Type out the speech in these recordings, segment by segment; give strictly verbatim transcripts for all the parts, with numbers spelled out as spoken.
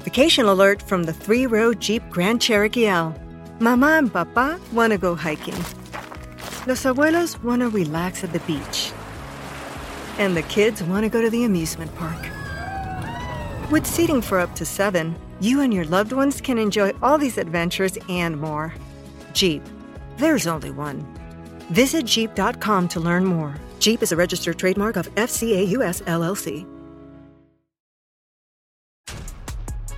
Vacation alert from the three-row Jeep Grand Cherokee L. Mama and Papa want to go hiking. Los abuelos want to relax at the beach. And the kids want to go to the amusement park. With seating for up to seven, you and your loved ones can enjoy all these adventures and more. Jeep. There's only one. Visit Jeep dot com to learn more. Jeep is a registered trademark of F C A U S L L C.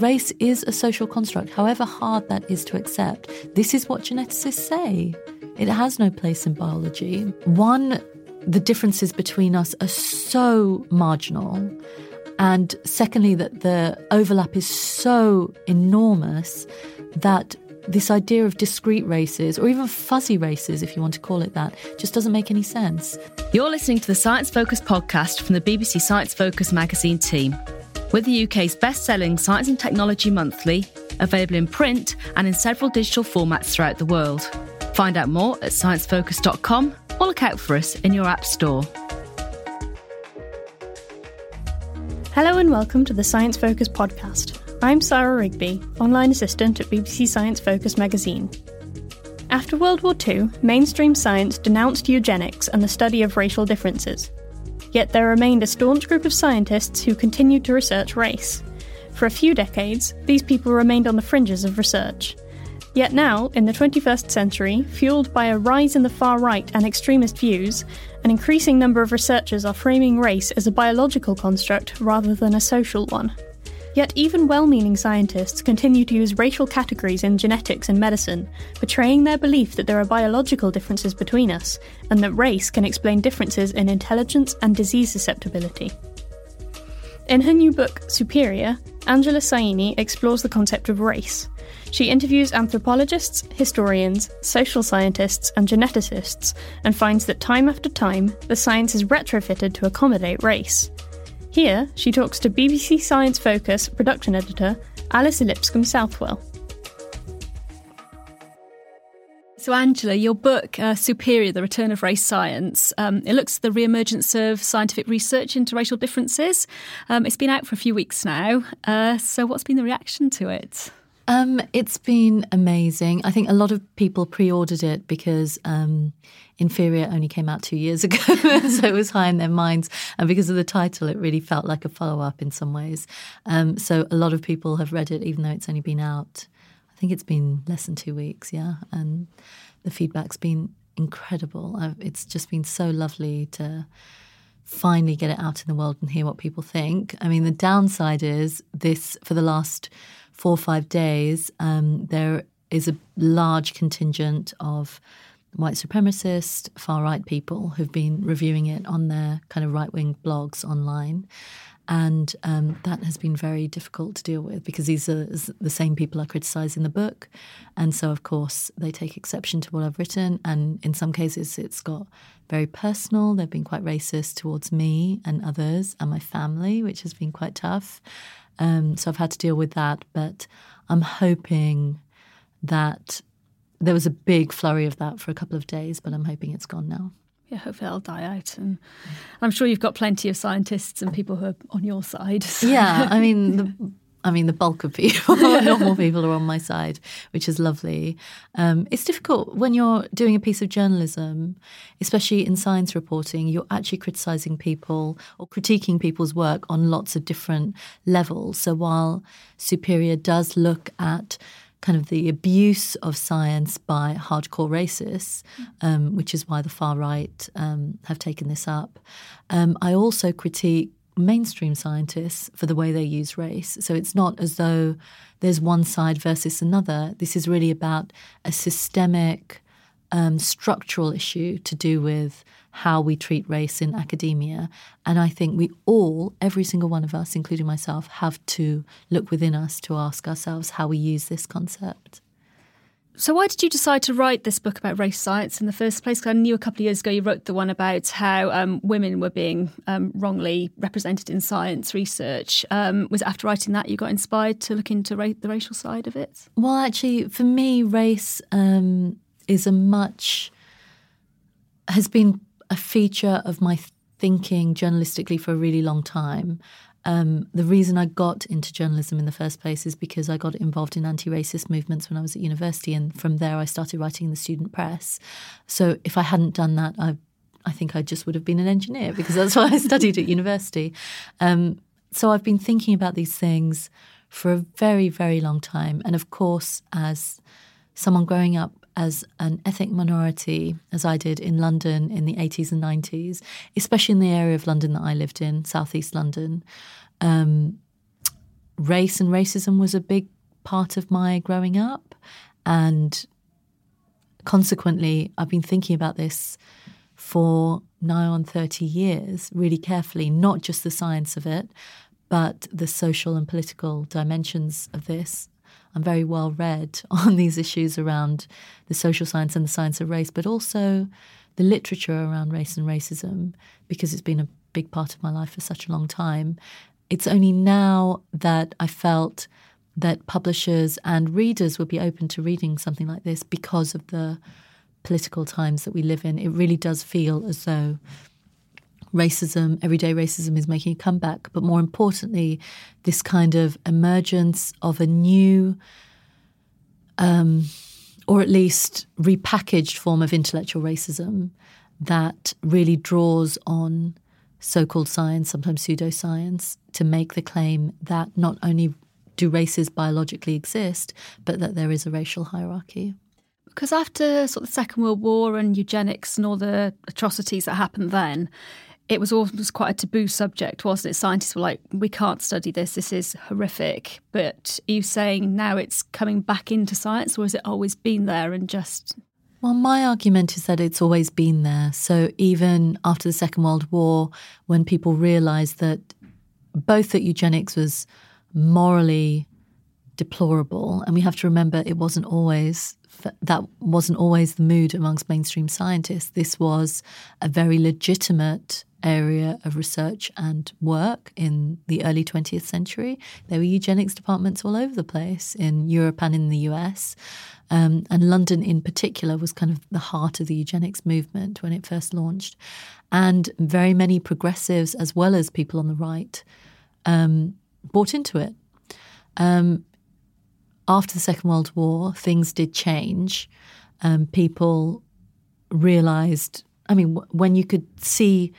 Race is a social construct, however hard that is to accept. This is what geneticists say. It has no place in biology. One, the differences between us are so marginal. And secondly, that the overlap is so enormous that this idea of discrete races, or even fuzzy races, if you want to call it that, just doesn't make any sense. You're listening to the Science Focus podcast from the B B C Science Focus magazine team. We're the U K's best-selling Science and Technology Monthly, available in print and in several digital formats throughout the world. Find out more at science focus dot com or look out for us in your app store. Hello and welcome to the Science Focus podcast. I'm Sarah Rigby, online assistant at B B C Science Focus magazine. After World War Two, mainstream science denounced eugenics and the study of racial differences. Yet there remained a staunch group of scientists who continued to research race. For a few decades, these people remained on the fringes of research. Yet now, in the twenty-first century, fueled by a rise in the far right and extremist views, an increasing number of researchers are framing race as a biological construct rather than a social one. Yet even well-meaning scientists continue to use racial categories in genetics and medicine, betraying their belief that there are biological differences between us, and that race can explain differences in intelligence and disease susceptibility. In her new book, Superior, Angela Saini explores the concept of race. She interviews anthropologists, historians, social scientists, and geneticists, and finds that time after time, the science is retrofitted to accommodate race. Here, she talks to B B C Science Focus production editor Alice Lipscombe-Southwell. So Angela, your book, uh, Superior, The Return of Race Science, um, it looks at the re-emergence of scientific research into racial differences. Um, it's been out for a few weeks now. Uh, so what's been the reaction to it? Um, it's been amazing. I think a lot of people pre-ordered it because um, Inferior only came out two years ago, so it was high in their minds. And because of the title, it really felt like a follow-up in some ways. Um, so a lot of people have read it, even though it's only been out, I think it's been less than two weeks, yeah. And the feedback's been incredible. I've, it's just been so lovely to finally get it out in the world and hear what people think. I mean, the downside is this, for the last four or five days, um, there is a large contingent of white supremacist, far-right people who've been reviewing it on their kind of right-wing blogs online. And um, that has been very difficult to deal with because these are the same people I criticise in the book. And so, of course, they take exception to what I've written. And in some cases, it's got very personal. They've been quite racist towards me and others and my family, which has been quite tough. Um, so I've had to deal with that. But I'm hoping that there was a big flurry of that for a couple of days, but I'm hoping it's gone now. Yeah, hopefully it'll die out. And I'm sure you've got plenty of scientists and people who are on your side. So. Yeah, I mean... The, yeah. I mean, the bulk of people, normal people, are on my side, which is lovely. Um, it's difficult when you're doing a piece of journalism, especially in science reporting. You're actually criticising people or critiquing people's work on lots of different levels. So while Superior does look at kind of the abuse of science by hardcore racists, um, which is why the far right um, have taken this up, um, I also critique mainstream scientists for the way they use race. So it's not as though there's one side versus another. This is really about a systemic, um, structural issue to do with how we treat race in academia. And I think we all, every single one of us, including myself, have to look within us to ask ourselves how we use this concept. So why did you decide to write this book about race science in the first place? Because I knew a couple of years ago you wrote the one about how um, women were being um, wrongly represented in science research. Um, was it after writing that you got inspired to look into ra- the racial side of it? Well, actually, for me, race um, is a much... has been a feature of my thinking journalistically for a really long time. Um, the reason I got into journalism in the first place is because I got involved in anti-racist movements when I was at university, and from there I started writing in the student press. So if I hadn't done that, I, I think I just would have been an engineer, because that's what I studied at university. Um, so I've been thinking about these things for a very, very long time. And of course, as someone growing up as an ethnic minority, as I did in London in the eighties and nineties, especially in the area of London that I lived in, southeast London, um, race and racism was a big part of my growing up. And consequently, I've been thinking about this for nigh on thirty years, really carefully, not just the science of it, but the social and political dimensions of this. I'm very well read on these issues around the social science and the science of race, but also the literature around race and racism, because it's been a big part of my life for such a long time. It's only now that I felt that publishers and readers would be open to reading something like this because of the political times that we live in. It really does feel as though racism, everyday racism, is making a comeback. But more importantly, this kind of emergence of a new, um, or at least repackaged form of intellectual racism that really draws on so-called science, sometimes pseudoscience, to make the claim that not only do races biologically exist, but that there is a racial hierarchy. Because after sort of the Second World War and eugenics and all the atrocities that happened then, it was always quite a taboo subject, wasn't it? Scientists were like, we can't study this, this is horrific. But are you saying now it's coming back into science, or has it always been there and just... Well, my argument is that it's always been there. So even after the Second World War, when people realised that both that eugenics was morally deplorable, and we have to remember it wasn't always... that wasn't always the mood amongst mainstream scientists. This was a very legitimate area of research and work in the early twentieth century. There were eugenics departments all over the place in Europe and in the U S. Um, and London in particular was kind of the heart of the eugenics movement when it first launched. And very many progressives, as well as people on the right, um, bought into it. Um, After the Second World War, things did change. Um, people realised, I mean, w- when you could see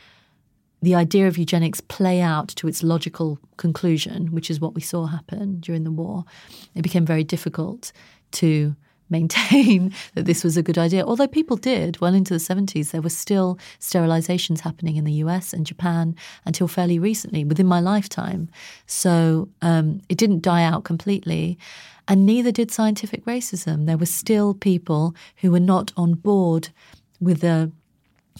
the idea of eugenics play out to its logical conclusion, which is what we saw happen during the war, it became very difficult to maintain that this was a good idea. Although people did, well into the seventies, there were still sterilisations happening in the U S and Japan until fairly recently, within my lifetime. So um, it didn't die out completely. And neither did scientific racism. There were still people who were not on board with the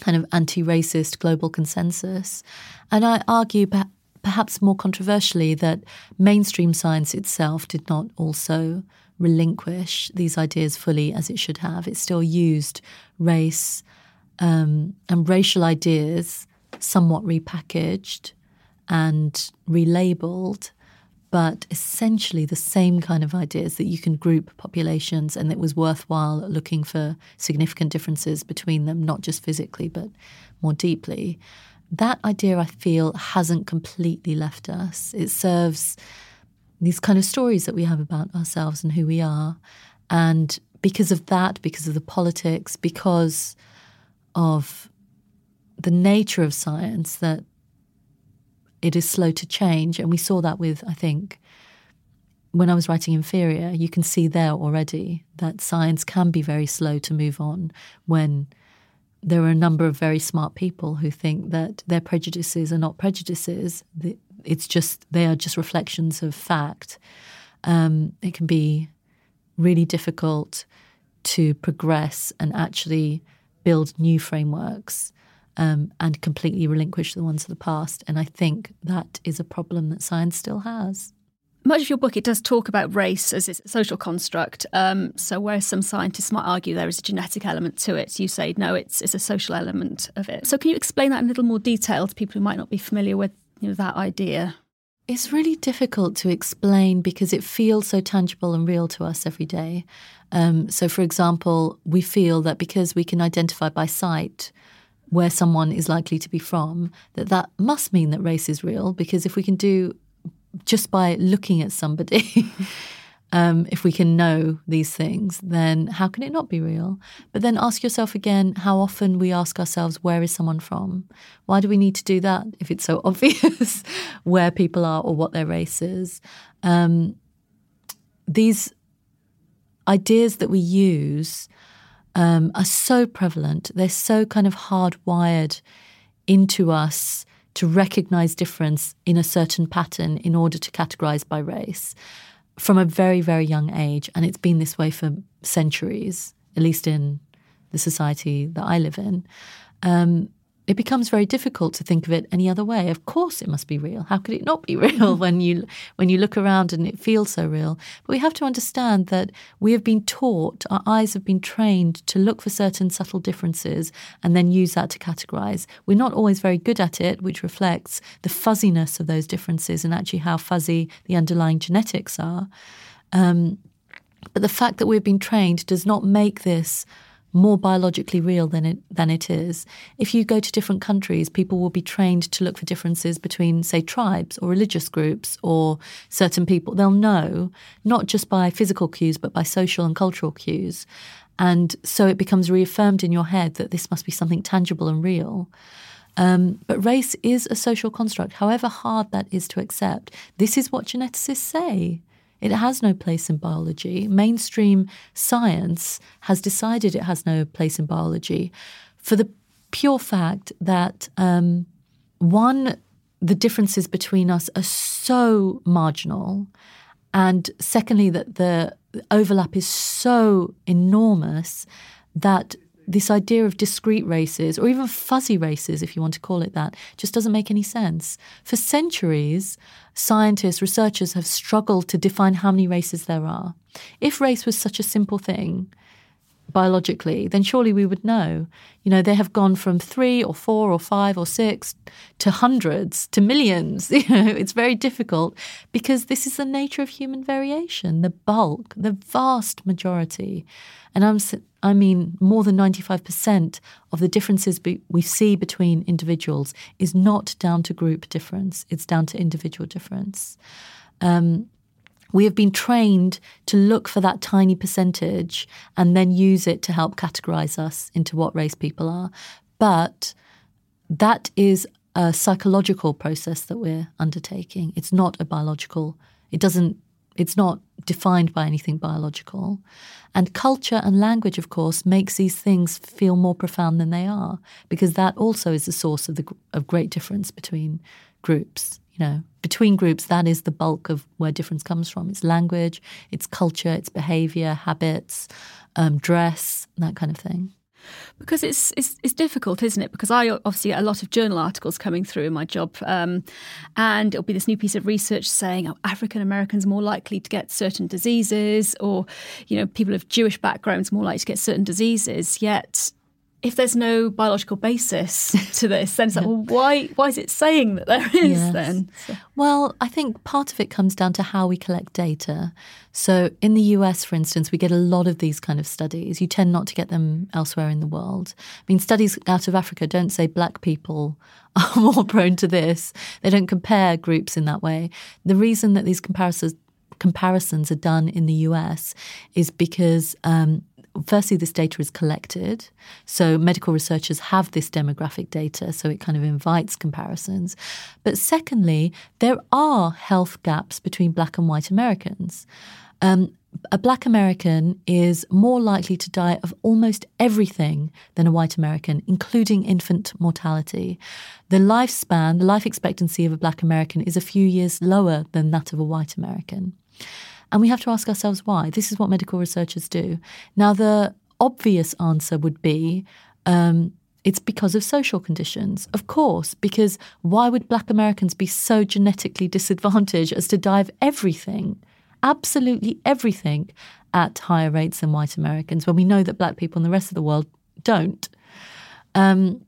kind of anti-racist global consensus. And I argue, perhaps more controversially, that mainstream science itself did not also relinquish these ideas fully as it should have. It still used race um, and racial ideas somewhat repackaged and relabeled, but essentially the same kind of ideas that you can group populations and it was worthwhile looking for significant differences between them, not just physically but more deeply. That idea, I feel, hasn't completely left us. It serves these kind of stories that we have about ourselves and who we are. And because of that, because of the politics, because of the nature of science, that it is slow to change. And we saw that with, I think, when I was writing Inferior, you can see there already that science can be very slow to move on when there are a number of very smart people who think that their prejudices are not prejudices. It's just, they are just reflections of fact. Um, it can be really difficult to progress and actually build new frameworks Um, and completely relinquish the ones of the past. And I think that is a problem that science still has. Much of your book, it does talk about race as a social construct. Um, so where some scientists might argue there is a genetic element to it, you say, no, it's it's a social element of it. So can you explain that in a little more detail to people who might not be familiar with, you know, that idea? It's really difficult to explain because it feels so tangible and real to us every day. Um, so, for example, we feel that because we can identify by sight where someone is likely to be from, that that must mean that race is real, because if we can do just by looking at somebody, um, if we can know these things, then how can it not be real? But then ask yourself again how often we ask ourselves, where is someone from? Why do we need to do that if it's so obvious where people are or what their race is? Um, these ideas that we use Um, are so prevalent. They're so kind of hardwired into us to recognize difference in a certain pattern in order to categorize by race from a very, very young age. And it's been this way for centuries, at least in the society that I live in. Um, it becomes very difficult to think of it any other way. Of course it must be real. How could it not be real when you when you look around and it feels so real? But we have to understand that we have been taught, our eyes have been trained to look for certain subtle differences and then use that to categorize. We're not always very good at it, which reflects the fuzziness of those differences and actually how fuzzy the underlying genetics are. Um, but the fact that we've been trained does not make this more biologically real than it than it is. If you go to different countries, people will be trained to look for differences between, say, tribes or religious groups or certain people. They'll know, not just by physical cues, but by social and cultural cues. And so it becomes reaffirmed in your head that this must be something tangible and real. Um, but race is a social construct, however hard that is to accept. This is what geneticists say. It has no place in biology. Mainstream science has decided it has no place in biology for the pure fact that, um, one, the differences between us are so marginal, and secondly, that the overlap is so enormous that this idea of discrete races, or even fuzzy races, if you want to call it that, just doesn't make any sense. For centuries, scientists, researchers have struggled to define how many races there are. If race was such a simple thing biologically, then surely we would know. You know, they have gone from three or four or five or six to hundreds to millions. You know, it's very difficult because this is the nature of human variation, the bulk, the vast majority. And I'm, I mean, more than ninety-five percent of the differences be, we see between individuals is not down to group difference. It's down to individual difference. Um, we have been trained to look for that tiny percentage and then use it to help categorize us into what race people are. But that is a psychological process that we're undertaking. It's not a biological, it doesn't, it's not defined by anything biological. And culture and language, of course, makes these things feel more profound than they are, because that also is the source of the of great difference between groups. You know, between groups, that is the bulk of where difference comes from. It's language, it's culture, it's behaviour, habits, um, dress, that kind of thing. Because it's, it's it's difficult, isn't it? Because I obviously get a lot of journal articles coming through in my job, um, and it'll be this new piece of research saying, oh, African Americans are more likely to get certain diseases, or, you know, people of Jewish backgrounds more likely to get certain diseases. Yet if there's no biological basis to this, then it's like, yeah. well, why, why is it saying that there is yes. then? So. Well, I think part of it comes down to how we collect data. So in the U S, for instance, we get a lot of these kind of studies. You tend not to get them elsewhere in the world. I mean, studies out of Africa don't say black people are more prone to this. They don't compare groups in that way. The reason that these comparisons, comparisons are done in the U S is because um, – firstly, this data is collected. So medical researchers have this demographic data, so it kind of invites comparisons. But secondly, there are health gaps between black and white Americans. Um, a black American is more likely to die of almost everything than a white American, including infant mortality. The lifespan, the life expectancy of a black American is a few years lower than that of a white American. And we have to ask ourselves why. This is what medical researchers do. Now, the obvious answer would be um, it's because of social conditions. Of course, because why would black Americans be so genetically disadvantaged as to die of everything, absolutely everything, at higher rates than white Americans when we know that black people in the rest of the world don't? Um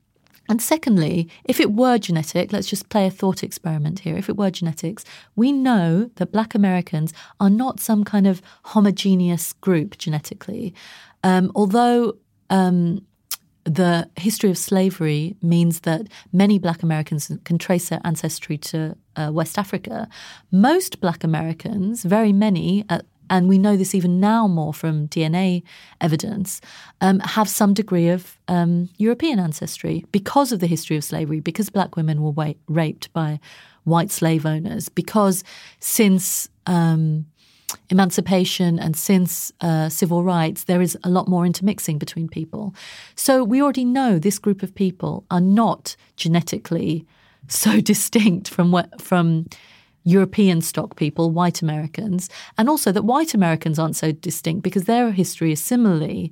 And secondly, if it were genetic, let's just play a thought experiment here. If it were genetics, we know that black Americans are not some kind of homogeneous group genetically. Um, although um, the history of slavery means that many black Americans can trace their ancestry to uh, West Africa, most black Americans, very many, uh, and we know this even now more from D N A evidence, um, have some degree of um, European ancestry because of the history of slavery, because black women were wa- raped by white slave owners, because since um, emancipation and since uh, civil rights, there is a lot more intermixing between people. So we already know this group of people are not genetically so distinct from what, from European stock people, white Americans, and also that white Americans aren't so distinct because their history is similarly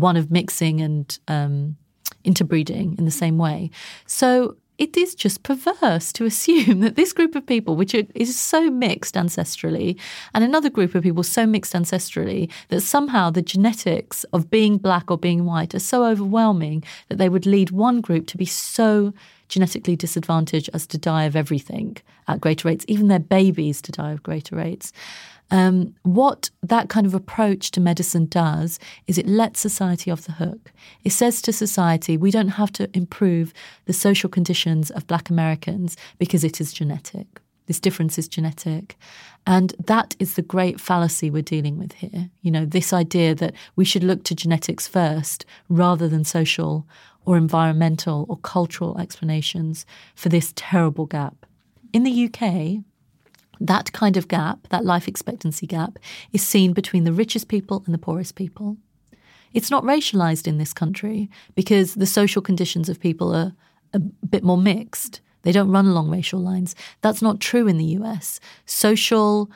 one of mixing and um, interbreeding in the same way. So it is just perverse to assume that this group of people, which is so mixed ancestrally, and another group of people so mixed ancestrally, that somehow the genetics of being black or being white are so overwhelming that they would lead one group to be so genetically disadvantaged as to die of everything at greater rates, even their babies to die of greater rates. Um, what that kind of approach to medicine does is it lets society off the hook. It says to society, we don't have to improve the social conditions of black Americans because it is genetic. This difference is genetic. And that is the great fallacy we're dealing with here. You know, this idea that we should look to genetics first rather than social or environmental or cultural explanations for this terrible gap. In the U K, that kind of gap, that life expectancy gap, is seen between the richest people and the poorest people. It's not racialized in this country because the social conditions of people are a bit more mixed. They don't run along racial lines. That's not true in the U S. Social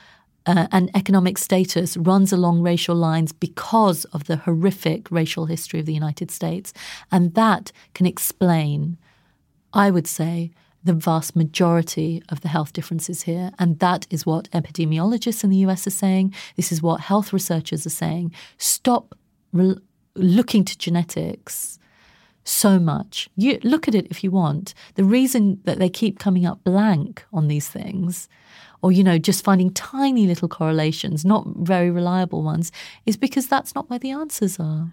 uh, and economic status runs along racial lines because of the horrific racial history of the United States. And that can explain, I would say, the vast majority of the health differences here. And that is what epidemiologists in the U S are saying. This is what health researchers are saying. Stop re- looking to genetics so much. You look at it if you want. The reason that they keep coming up blank on these things, or, you know, just finding tiny little correlations, not very reliable ones, is because that's not where the answers are.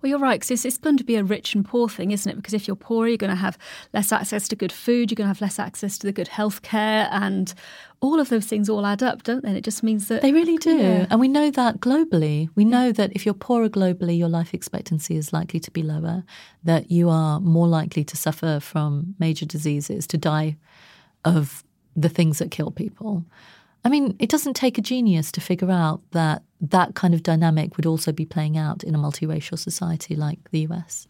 Well, you're right, because it's, it's going to be a rich and poor thing, isn't it? Because if you're poorer, you're going to have less access to good food, you're going to have less access to the good health care, and all of those things all add up, don't they? And it just means that... They really do. Yeah. And we know that globally. We know that if you're poorer globally, your life expectancy is likely to be lower, that you are more likely to suffer from major diseases, to die of the things that kill people. I mean, it doesn't take a genius to figure out that that kind of dynamic would also be playing out in a multiracial society like the U S.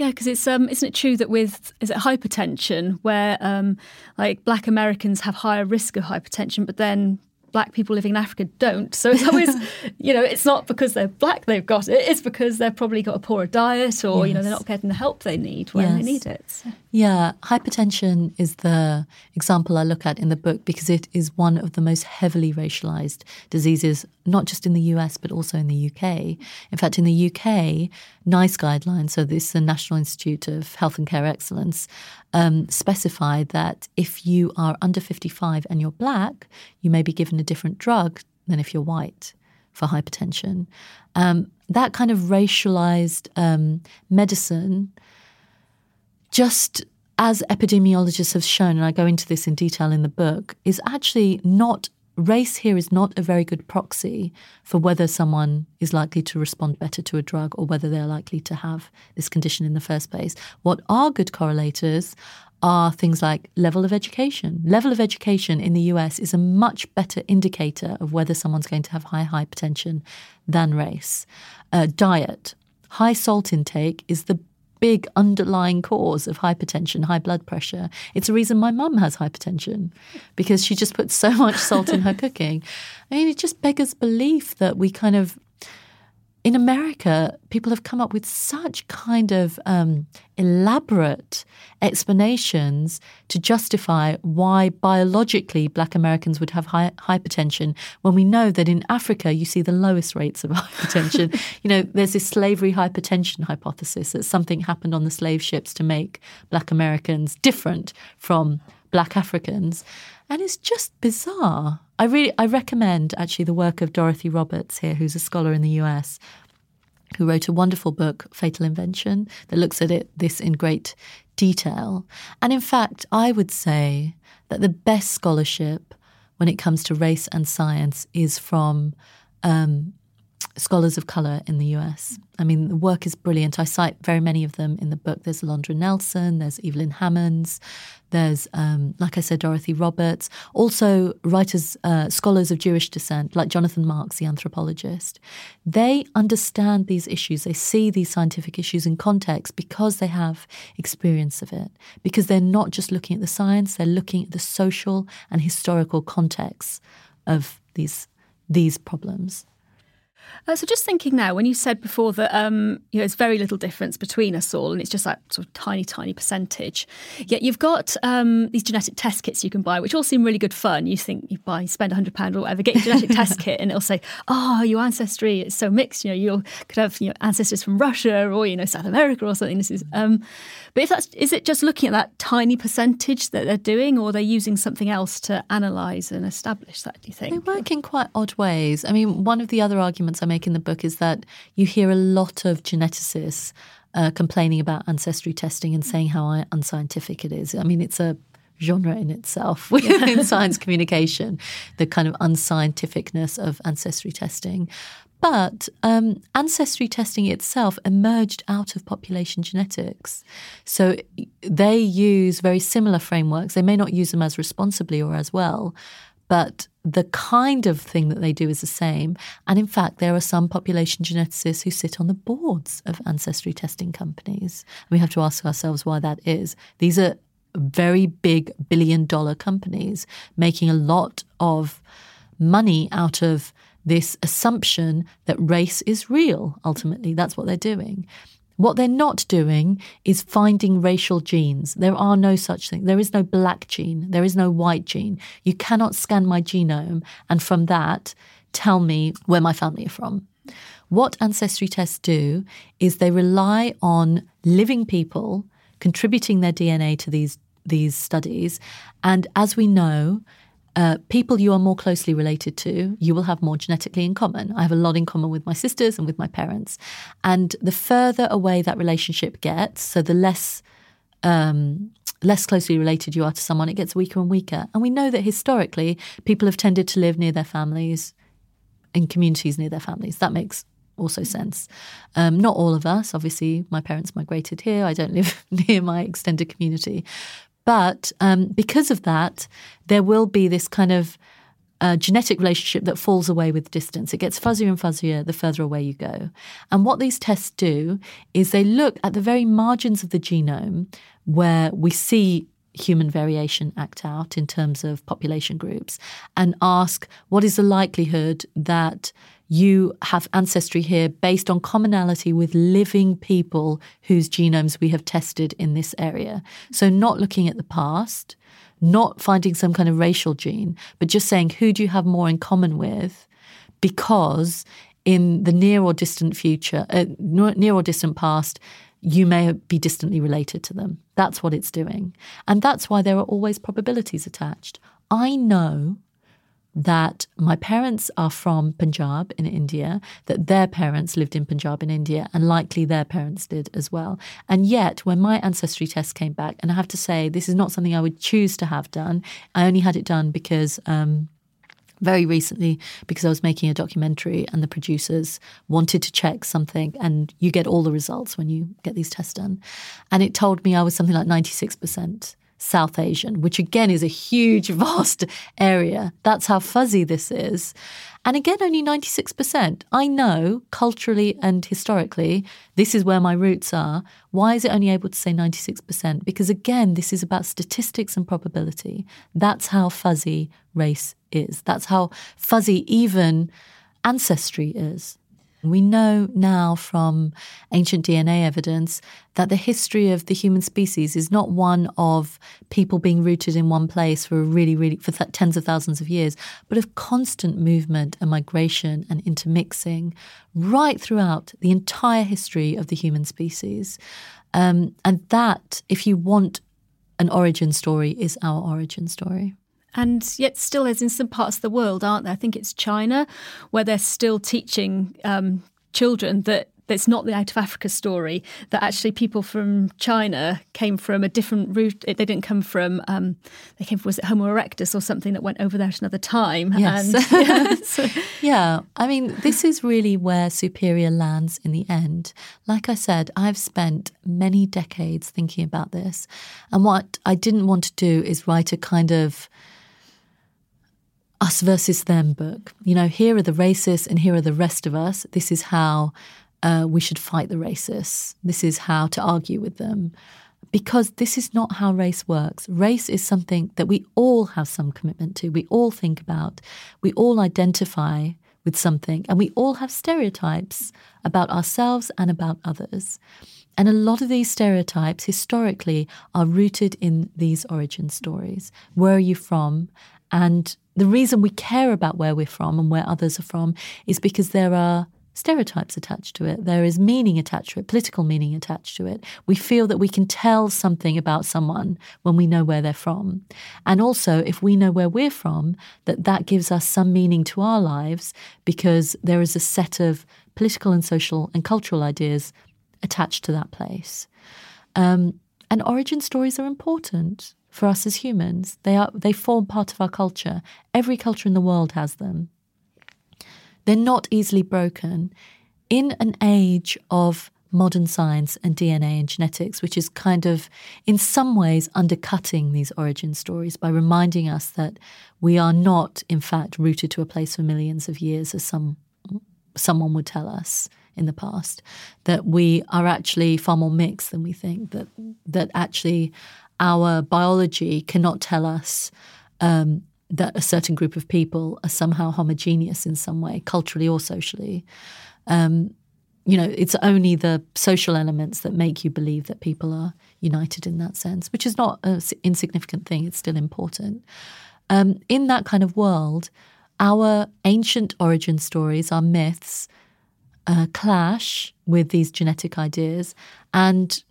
Yeah, because it's um, isn't it true that with is it hypertension, where um, like black Americans have higher risk of hypertension, but then black people living in Africa don't. So it's always, you know, it's not because they're black they've got it. It's because they've probably got a poorer diet, or, yes. you know, they're not getting the help they need when yes. they need it. So. Yeah, hypertension is the example I look at in the book because it is one of the most heavily racialized diseases, not just in the U S, but also in the U K. In fact, in the U K, NICE guidelines, so this is the National Institute of Health and Care Excellence, um, specify that if you are under fifty-five and you're black, you may be given a different drug than if you're white for hypertension. Um, that kind of racialized um, medicine, just as epidemiologists have shown, and I go into this in detail in the book, is actually not, race here is not a very good proxy for whether someone is likely to respond better to a drug or whether they're likely to have this condition in the first place. What are good correlators are things like level of education. Level of education in the U S is a much better indicator of whether someone's going to have high hypertension than race. Uh, diet, high salt intake is the big underlying cause of hypertension, high blood pressure. It's a reason my mum has hypertension because she just puts so much salt in her cooking. I mean, it just beggars belief that we kind of, in America, people have come up with such kind of um, elaborate explanations to justify why biologically black Americans would have high, hypertension when we know that in Africa you see the lowest rates of hypertension. You know, there's this slavery hypertension hypothesis that something happened on the slave ships to make black Americans different from black Africans. And it's just bizarre. I really, I recommend actually the work of Dorothy Roberts here, who's a scholar in the U S, who wrote a wonderful book, Fatal Invention, that looks at it this in great detail. And in fact, I would say that the best scholarship when it comes to race and science is from um, scholars of colour in the U S. I mean, the work is brilliant. I cite very many of them in the book. There's Alondra Nelson, there's Evelyn Hammonds, there's, um, like I said, Dorothy Roberts. Also writers, uh, scholars of Jewish descent, like Jonathan Marks, the anthropologist. They understand these issues. They see these scientific issues in context because they have experience of it, because they're not just looking at the science, they're looking at the social and historical context of these these problems. Uh, so just thinking now, when you said before that um, you know, there's very little difference between us all and it's just that sort of tiny, tiny percentage, yet you've got um, these genetic test kits you can buy, which all seem really good fun. You think you buy, spend one hundred pounds or whatever, get your genetic test kit and it'll say, oh, your ancestry is so mixed. You know, you could have you know, ancestors from Russia or, you know, South America or something. This is, um, but if that's, is it just looking at that tiny percentage that they're doing or they're using something else to analyse and establish that, do you think? They work in quite odd ways. I mean, one of the other arguments I make in the book is that you hear a lot of geneticists uh, complaining about ancestry testing and saying how unscientific it is. I mean, it's a genre in itself within yeah. science communication, the kind of unscientificness of ancestry testing. But um, ancestry testing itself emerged out of population genetics. So they use very similar frameworks. They may not use them as responsibly or as well, but the kind of thing that they do is the same. And in fact, there are some population geneticists who sit on the boards of ancestry testing companies. And we have to ask ourselves why that is. These are very big billion-dollar companies making a lot of money out of this assumption that race is real, ultimately. That's what they're doing. What they're not doing is finding racial genes. There are no such thing. There is no black gene. There is no white gene. You cannot scan my genome and from that tell me where my family are from. What ancestry tests do is they rely on living people contributing their D N A to these, these studies. And as we know, Uh, people you are more closely related to, you will have more genetically in common. I have a lot in common with my sisters and with my parents. And the further away that relationship gets, so the less um, less closely related you are to someone, it gets weaker and weaker. And we know that historically, people have tended to live near their families, in communities near their families. That makes also sense. Um, not all of us. Obviously, my parents migrated here. I don't live near my extended community. But um, because of that, there will be this kind of uh, genetic relationship that falls away with distance. It gets fuzzier and fuzzier the further away you go. And what these tests do is they look at the very margins of the genome where we see human variation act out in terms of population groups and ask what is the likelihood that you have ancestry here based on commonality with living people whose genomes we have tested in this area. So not looking at the past, not finding some kind of racial gene, but just saying who do you have more in common with, because in the near or distant future, uh, near or distant past, you may be distantly related to them. That's what it's doing. And that's why there are always probabilities attached. I know that my parents are from Punjab in India, that their parents lived in Punjab in India, and likely their parents did as well. And yet, when my ancestry test came back, and I have to say, this is not something I would choose to have done. I only had it done because... Um, very recently, because I was making a documentary and the producers wanted to check something, and you get all the results when you get these tests done. And it told me I was something like ninety-six percent South Asian, which again is a huge, vast area. That's how fuzzy this is. And again, only ninety-six percent. I know culturally and historically, this is where my roots are. Why is it only able to say ninety-six percent? Because again, this is about statistics and probability. That's how fuzzy race is. That's how fuzzy even ancestry is. We know now from ancient D N A evidence that the history of the human species is not one of people being rooted in one place for really, really, for th- tens of thousands of years, but of constant movement and migration and intermixing right throughout the entire history of the human species. Um, and that, if you want an origin story, is our origin story. And yet still there's in some parts of the world, aren't there? I think it's China, where they're still teaching um, children that it's not the out of Africa story, that actually people from China came from a different route. They didn't come from, um, they came from, was it Homo erectus or something that went over there at another time? Yes. And, yeah, so. yeah. I mean, this is really where Superior lands in the end. Like I said, I've spent many decades thinking about this. And what I didn't want to do is write a kind of us versus them book. You know, here are the racists and here are the rest of us. This is how uh, we should fight the racists. This is how to argue with them. Because this is not how race works. Race is something that we all have some commitment to. We all think about. We all identify with something. And we all have stereotypes about ourselves and about others. And a lot of these stereotypes historically are rooted in these origin stories. Where are you from? And the reason we care about where we're from and where others are from is because there are stereotypes attached to it. There is meaning attached to it, political meaning attached to it. We feel that we can tell something about someone when we know where they're from. And also, if we know where we're from, that that gives us some meaning to our lives, because there is a set of political and social and cultural ideas attached to that place. Um, and origin stories are important. For us as humans, they are they form part of our culture. Every culture in the world has them. They're not easily broken. In an age of modern science and D N A and genetics, which is kind of, in some ways, undercutting these origin stories by reminding us that we are not, in fact, rooted to a place for millions of years, as some someone would tell us in the past, that we are actually far more mixed than we think, that that actually... our biology cannot tell us um, that a certain group of people are somehow homogeneous in some way, culturally or socially. Um, you know, it's only the social elements that make you believe that people are united in that sense, which is not an insignificant thing. It's still important. Um, in that kind of world, our ancient origin stories, our myths, uh, clash with these genetic ideas, and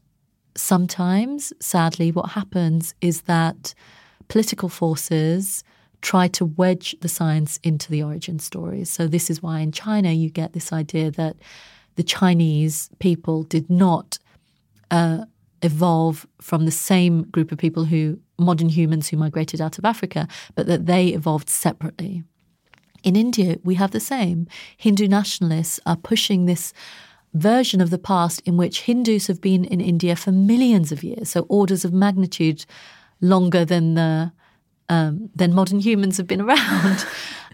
sometimes, sadly, what happens is that political forces try to wedge the science into the origin stories. So this is why in China you get this idea that the Chinese people did not uh, evolve from the same group of people who, modern humans who migrated out of Africa, but that they evolved separately. In India, we have the same. Hindu nationalists are pushing this version of the past in which Hindus have been in India for millions of years, so orders of magnitude longer than the um, than modern humans have been around.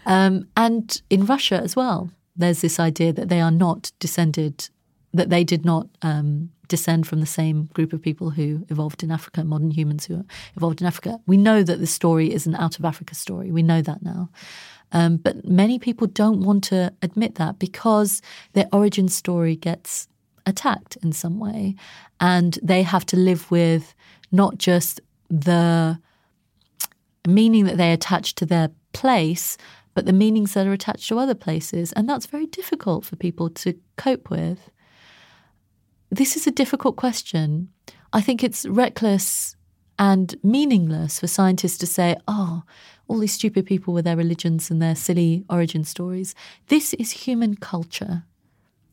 um, and in Russia as well, there's this idea that they are not descended, that they did not um, descend from the same group of people who evolved in Africa, modern humans who evolved in Africa. We know that this story is an out-of-Africa story. We know that now. Um, but many people don't want to admit that because their origin story gets attacked in some way, and they have to live with not just the meaning that they attach to their place, but the meanings that are attached to other places. And that's very difficult for people to cope with. This is a difficult question. I think it's reckless and meaningless for scientists to say, oh, all these stupid people with their religions and their silly origin stories. This is human culture.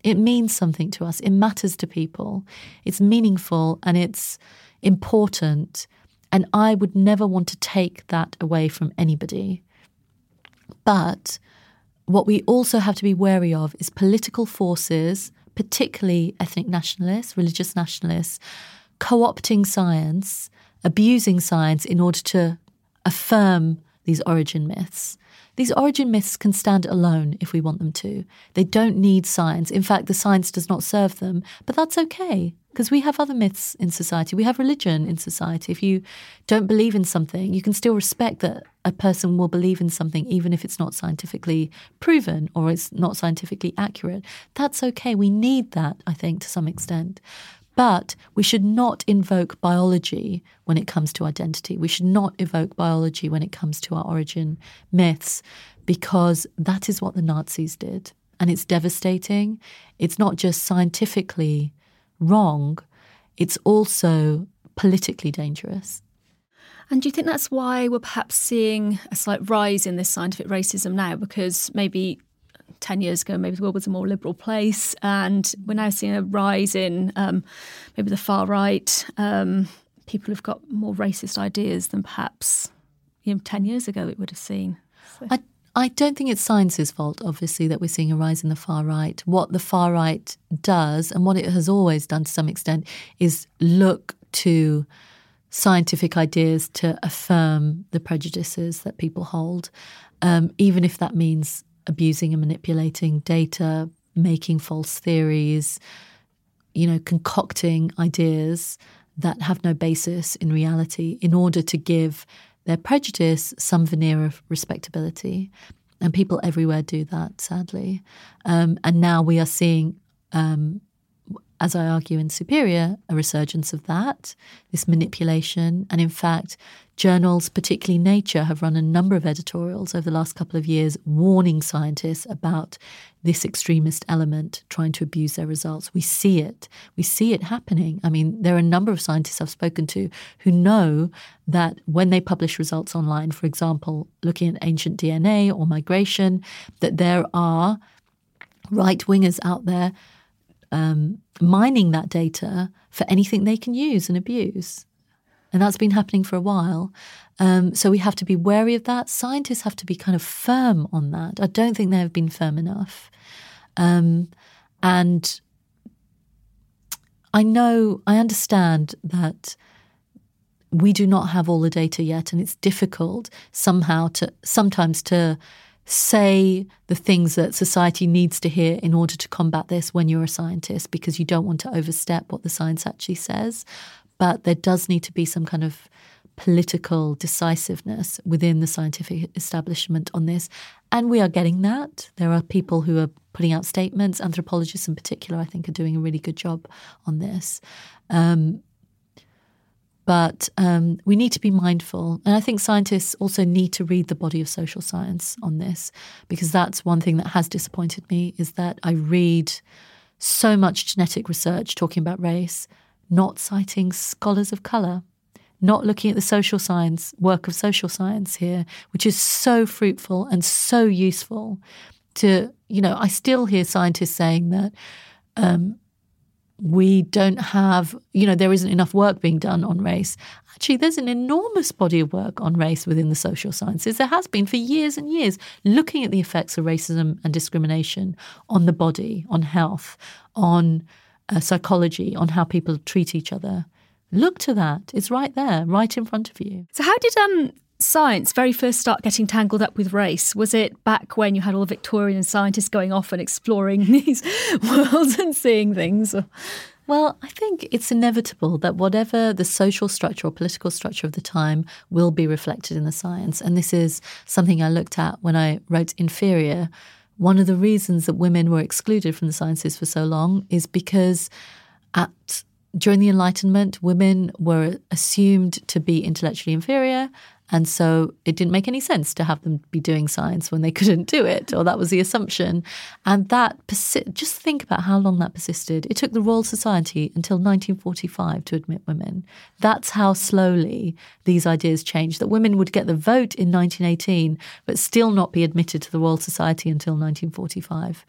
It means something to us. It matters to people. It's meaningful and it's important. And I would never want to take that away from anybody. But what we also have to be wary of is political forces, particularly ethnic nationalists, religious nationalists, co-opting science, abusing science in order to affirm these origin myths. These origin myths can stand alone if we want them to. They don't need science. In fact, the science does not serve them, but that's okay because we have other myths in society. We have religion in society. If you don't believe in something, you can still respect that a person will believe in something even if it's not scientifically proven or it's not scientifically accurate. That's okay. We need that, I think, to some extent. But we should not invoke biology when it comes to identity. We should not evoke biology when it comes to our origin myths, because that is what the Nazis did. And it's devastating. It's not just scientifically wrong. It's also politically dangerous. And do you think that's why we're perhaps seeing a slight rise in this scientific racism now? Because maybe ten years ago, maybe the world was a more liberal place, and we're now seeing a rise in um, maybe the far right. Um, people who've got more racist ideas than perhaps you know, ten years ago it would have seen. So. I, I don't think it's science's fault, obviously, that we're seeing a rise in the far right. What the far right does, and what it has always done to some extent, is look to scientific ideas to affirm the prejudices that people hold, um, even if that means abusing and manipulating data, making false theories, you know, concocting ideas that have no basis in reality in order to give their prejudice some veneer of respectability. And people everywhere do that, sadly. Um, and now we are seeing, um, as I argue in Superior, a resurgence of that, this manipulation. And in fact, journals, particularly Nature, have run a number of editorials over the last couple of years warning scientists about this extremist element trying to abuse their results. We see it. We see it happening. I mean, there are a number of scientists I've spoken to who know that when they publish results online, for example, looking at ancient D N A or migration, that there are right-wingers out there Um, mining that data for anything they can use and abuse. And that's been happening for a while. Um, so we have to be wary of that. Scientists have to be kind of firm on that. I don't think they have been firm enough. Um, and I know, I understand that we do not have all the data yet, and it's difficult somehow to, sometimes to say the things that society needs to hear in order to combat this when you're a scientist, because you don't want to overstep what the science actually says. But there does need to be some kind of political decisiveness within the scientific establishment on this. And we are getting that. There are people who are putting out statements. Anthropologists in particular, I think, are doing a really good job on this. Um, But um, we need to be mindful. And I think scientists also need to read the body of social science on this, because that's one thing that has disappointed me, is that I read so much genetic research talking about race, not citing scholars of colour, not looking at the social science, work of social science here, which is so fruitful and so useful to, you know, I still hear scientists saying that um, we don't have, you know, there isn't enough work being done on race. Actually, there's an enormous body of work on race within the social sciences. There has been for years and years, looking at the effects of racism and discrimination on the body, on health, on uh, psychology, on how people treat each other. Look to that. It's right there, right in front of you. So how did um science very first start getting tangled up with race? Was it back when you had all the Victorian scientists going off and exploring these worlds and seeing things? Well, I think it's inevitable that whatever the social structure or political structure of the time will be reflected in the science. And this is something I looked at when I wrote Inferior. One of the reasons that women were excluded from the sciences for so long is because at during the Enlightenment, women were assumed to be intellectually inferior, and so it didn't make any sense to have them be doing science when they couldn't do it, or that was the assumption. And that, persi- just think about how long that persisted. It took the Royal Society until nineteen forty-five to admit women. That's how slowly these ideas changed, that women would get the vote in nineteen eighteen, but still not be admitted to the Royal Society until nineteen forty-five.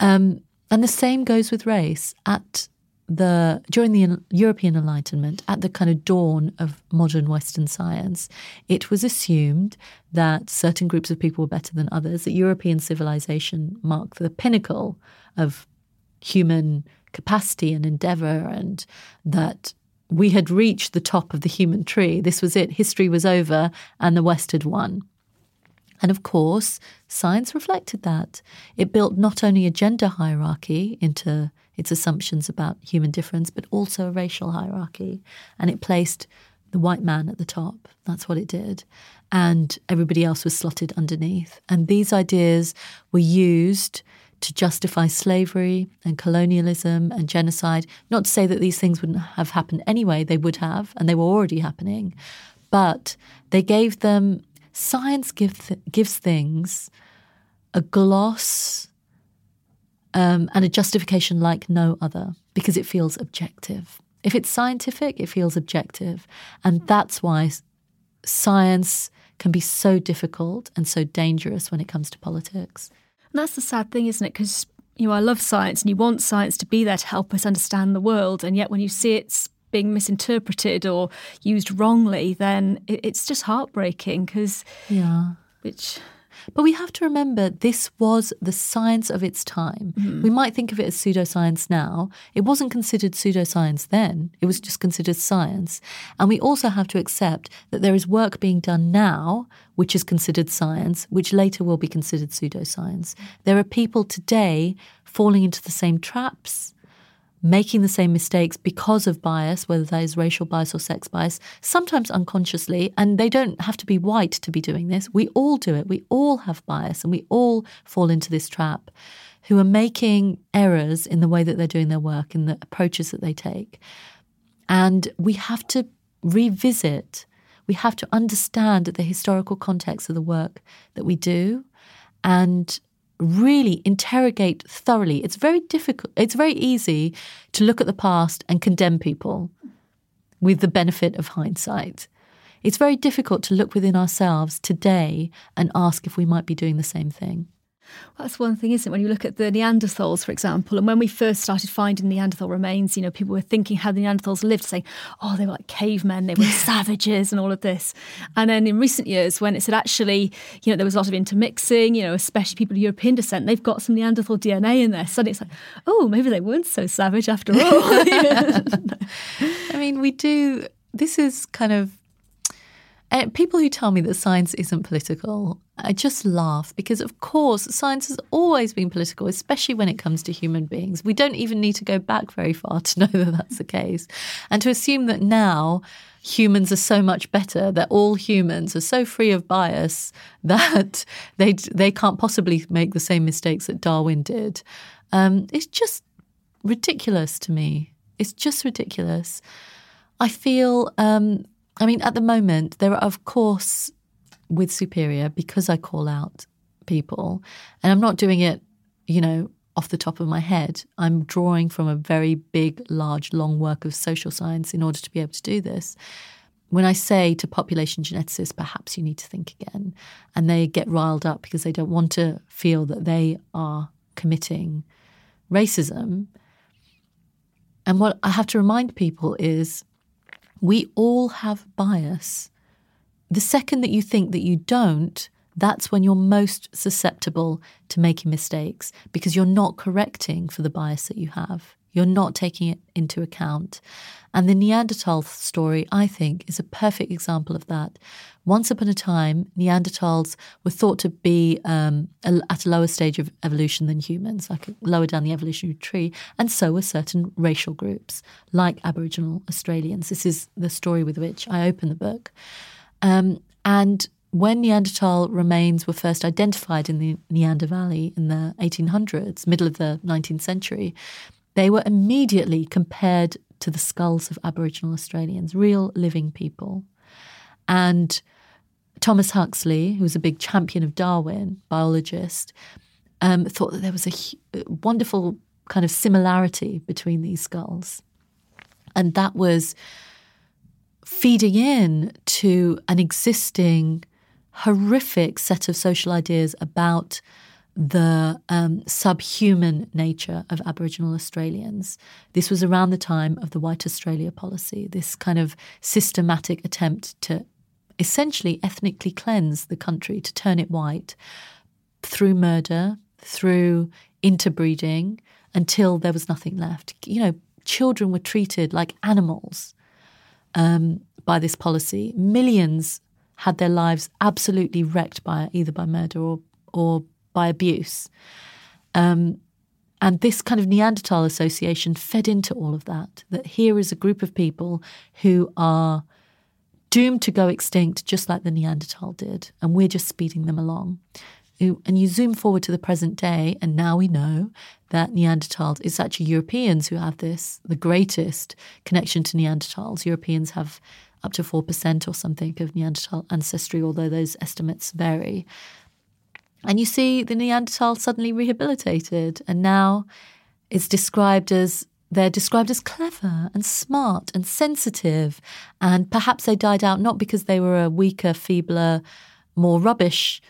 Um, and the same goes with race. At The, during the European Enlightenment, at the kind of dawn of modern Western science, it was assumed that certain groups of people were better than others, that European civilization marked the pinnacle of human capacity and endeavour, and that we had reached the top of the human tree. This was it. History was over and the West had won. And of course, science reflected that. It built not only a gender hierarchy into its assumptions about human difference, but also a racial hierarchy. And it placed the white man at the top. That's what it did. And everybody else was slotted underneath. And these ideas were used to justify slavery and colonialism and genocide. Not to say that these things wouldn't have happened anyway. They would have, and they were already happening. But they gave them... Science give th- gives things a gloss... Um, and a justification like no other, because it feels objective. If it's scientific, it feels objective. And that's why science can be so difficult and so dangerous when it comes to politics. And that's the sad thing, isn't it? Because, you know, I love science and you want science to be there to help us understand the world. And yet when you see it's being misinterpreted or used wrongly, then it, it's just heartbreaking because... Yeah. Which... But we have to remember this was the science of its time. Mm. We might think of it as pseudoscience now. It wasn't considered pseudoscience then. It was just considered science. And we also have to accept that there is work being done now which is considered science, which later will be considered pseudoscience. There are people today falling into the same traps, making the same mistakes because of bias, whether that is racial bias or sex bias, sometimes unconsciously, and they don't have to be white to be doing this. We all do it. We all have bias and we all fall into this trap, who are making errors in the way that they're doing their work, in the approaches that they take. And we have to revisit, we have to understand the historical context of the work that we do and really interrogate thoroughly. It's very difficult. It's very easy to look at the past and condemn people with the benefit of hindsight. It's very difficult to look within ourselves today and ask if we might be doing the same thing. Well, that's one thing, isn't it? When you look at the Neanderthals, for example, and when we first started finding Neanderthal remains, you know, people were thinking how the Neanderthals lived, saying, oh, they were like cavemen, they were savages and all of this. And then in recent years, when it said actually, you know, there was a lot of intermixing, you know, especially people of European descent, they've got some Neanderthal D N A in there. Suddenly it's like, oh, maybe they weren't so savage after all. I mean, we do, this is kind of, Uh, people who tell me that science isn't political, I just laugh because, of course, science has always been political, especially when it comes to human beings. We don't even need to go back very far to know that that's the case. And to assume that now humans are so much better, that all humans are so free of bias that they they can't possibly make the same mistakes that Darwin did, um, it's just ridiculous to me. It's just ridiculous. I feel... Um, I mean, at the moment, there are, of course, with Superior, because I call out people, and I'm not doing it, you know, off the top of my head. I'm drawing from a very big, large, long work of social science in order to be able to do this. When I say to population geneticists, perhaps you need to think again, and they get riled up because they don't want to feel that they are committing racism. And what I have to remind people is... we all have bias. The second that you think that you don't, that's when you're most susceptible to making mistakes because you're not correcting for the bias that you have. You're not taking it into account. And the Neanderthal story, I think, is a perfect example of that. Once upon a time, Neanderthals were thought to be um, at a lower stage of evolution than humans, like lower down the evolutionary tree, and so were certain racial groups, like Aboriginal Australians. This is the story with which I open the book. Um, and when Neanderthal remains were first identified in the Neander Valley in the eighteen hundreds, middle of the nineteenth century, they were immediately compared to the skulls of Aboriginal Australians, real living people. And Thomas Huxley, who was a big champion of Darwin, biologist, um, thought that there was a wonderful kind of similarity between these skulls. And that was feeding in to an existing horrific set of social ideas about the um, subhuman nature of Aboriginal Australians. This was around the time of the White Australia policy, this kind of systematic attempt to essentially ethnically cleanse the country, to turn it white through murder, through interbreeding, until there was nothing left. You know, children were treated like animals um, by this policy. Millions had their lives absolutely wrecked by either by murder or or by abuse. Um, and this kind of Neanderthal association fed into all of that, that here is a group of people who are doomed to go extinct just like the Neanderthal did, and we're just speeding them along. And you zoom forward to the present day, and now we know that Neanderthals, it's actually Europeans who have this, the greatest connection to Neanderthals. Europeans have up to four percent or something of Neanderthal ancestry, although those estimates vary. And you see the Neanderthal suddenly rehabilitated, and now it's described as, they're described as clever and smart and sensitive, and perhaps they died out not because they were a weaker, feebler, more rubbish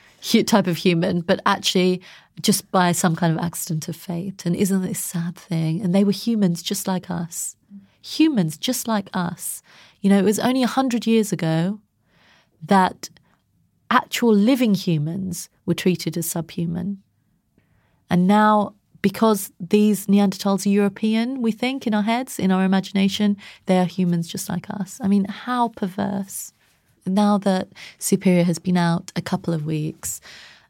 type of human, but actually just by some kind of accident of fate. And isn't this a sad thing? And they were humans just like us. Humans just like us. You know, it was only one hundred years ago that actual living humans were treated as subhuman. And now, because these Neanderthals are European, we think in our heads, in our imagination, they are humans just like us. I mean, how perverse. Now that Superior has been out a couple of weeks,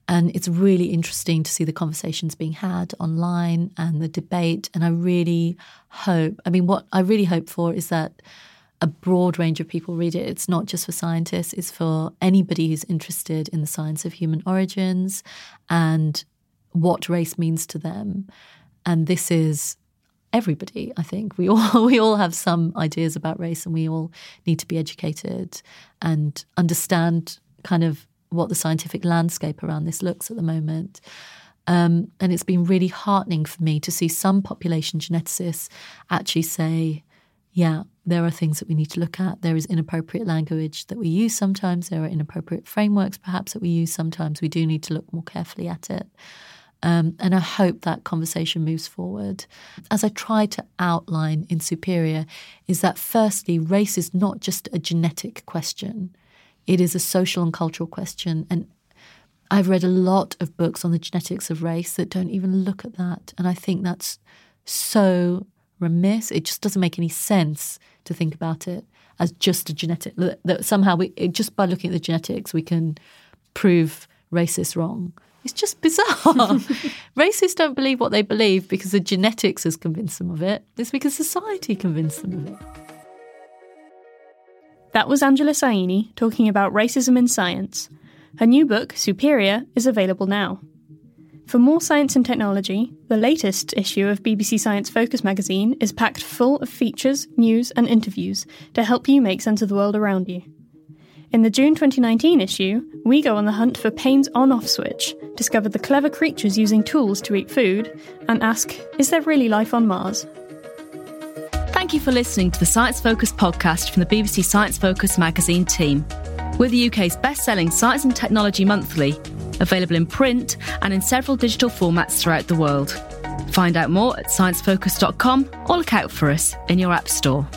and it's really interesting to see the conversations being had online and the debate. And I really hope, I mean, what I really hope for is that a broad range of people read it. It's not just for scientists, it's for anybody who's interested in the science of human origins and what race means to them. And this is everybody, I think. We all we all have some ideas about race, and we all need to be educated and understand kind of what the scientific landscape around this looks at the moment. Um, and it's been really heartening for me to see some population geneticists actually say, yeah, there are things that we need to look at. There is inappropriate language that we use sometimes. There are inappropriate frameworks perhaps that we use sometimes. We do need to look more carefully at it. Um, and I hope that conversation moves forward. As I try to outline in Superior, is that firstly, race is not just a genetic question. It is a social and cultural question. And I've read a lot of books on the genetics of race that don't even look at that. And I think that's so remiss. It just doesn't make any sense to think about it as just a genetic, that, that somehow we, just by looking at the genetics, we can prove racists wrong. It's just bizarre. Racists don't believe what they believe because the genetics has convinced them of it. It's because society convinced them of it. That was Angela Saini talking about racism in science. Her new book, Superior, is available now. For more science and technology, the latest issue of B B C Science Focus magazine is packed full of features, news and interviews to help you make sense of the world around you. In the June twenty nineteen issue, we go on the hunt for Payne's on-off switch, discover the clever creatures using tools to eat food, and ask, is there really life on Mars? Thank you for listening to the Science Focus podcast from the B B C Science Focus magazine team. We're the U K's best-selling Science and Technology Monthly, available in print and in several digital formats throughout the world. Find out more at science focus dot com or look out for us in your app store.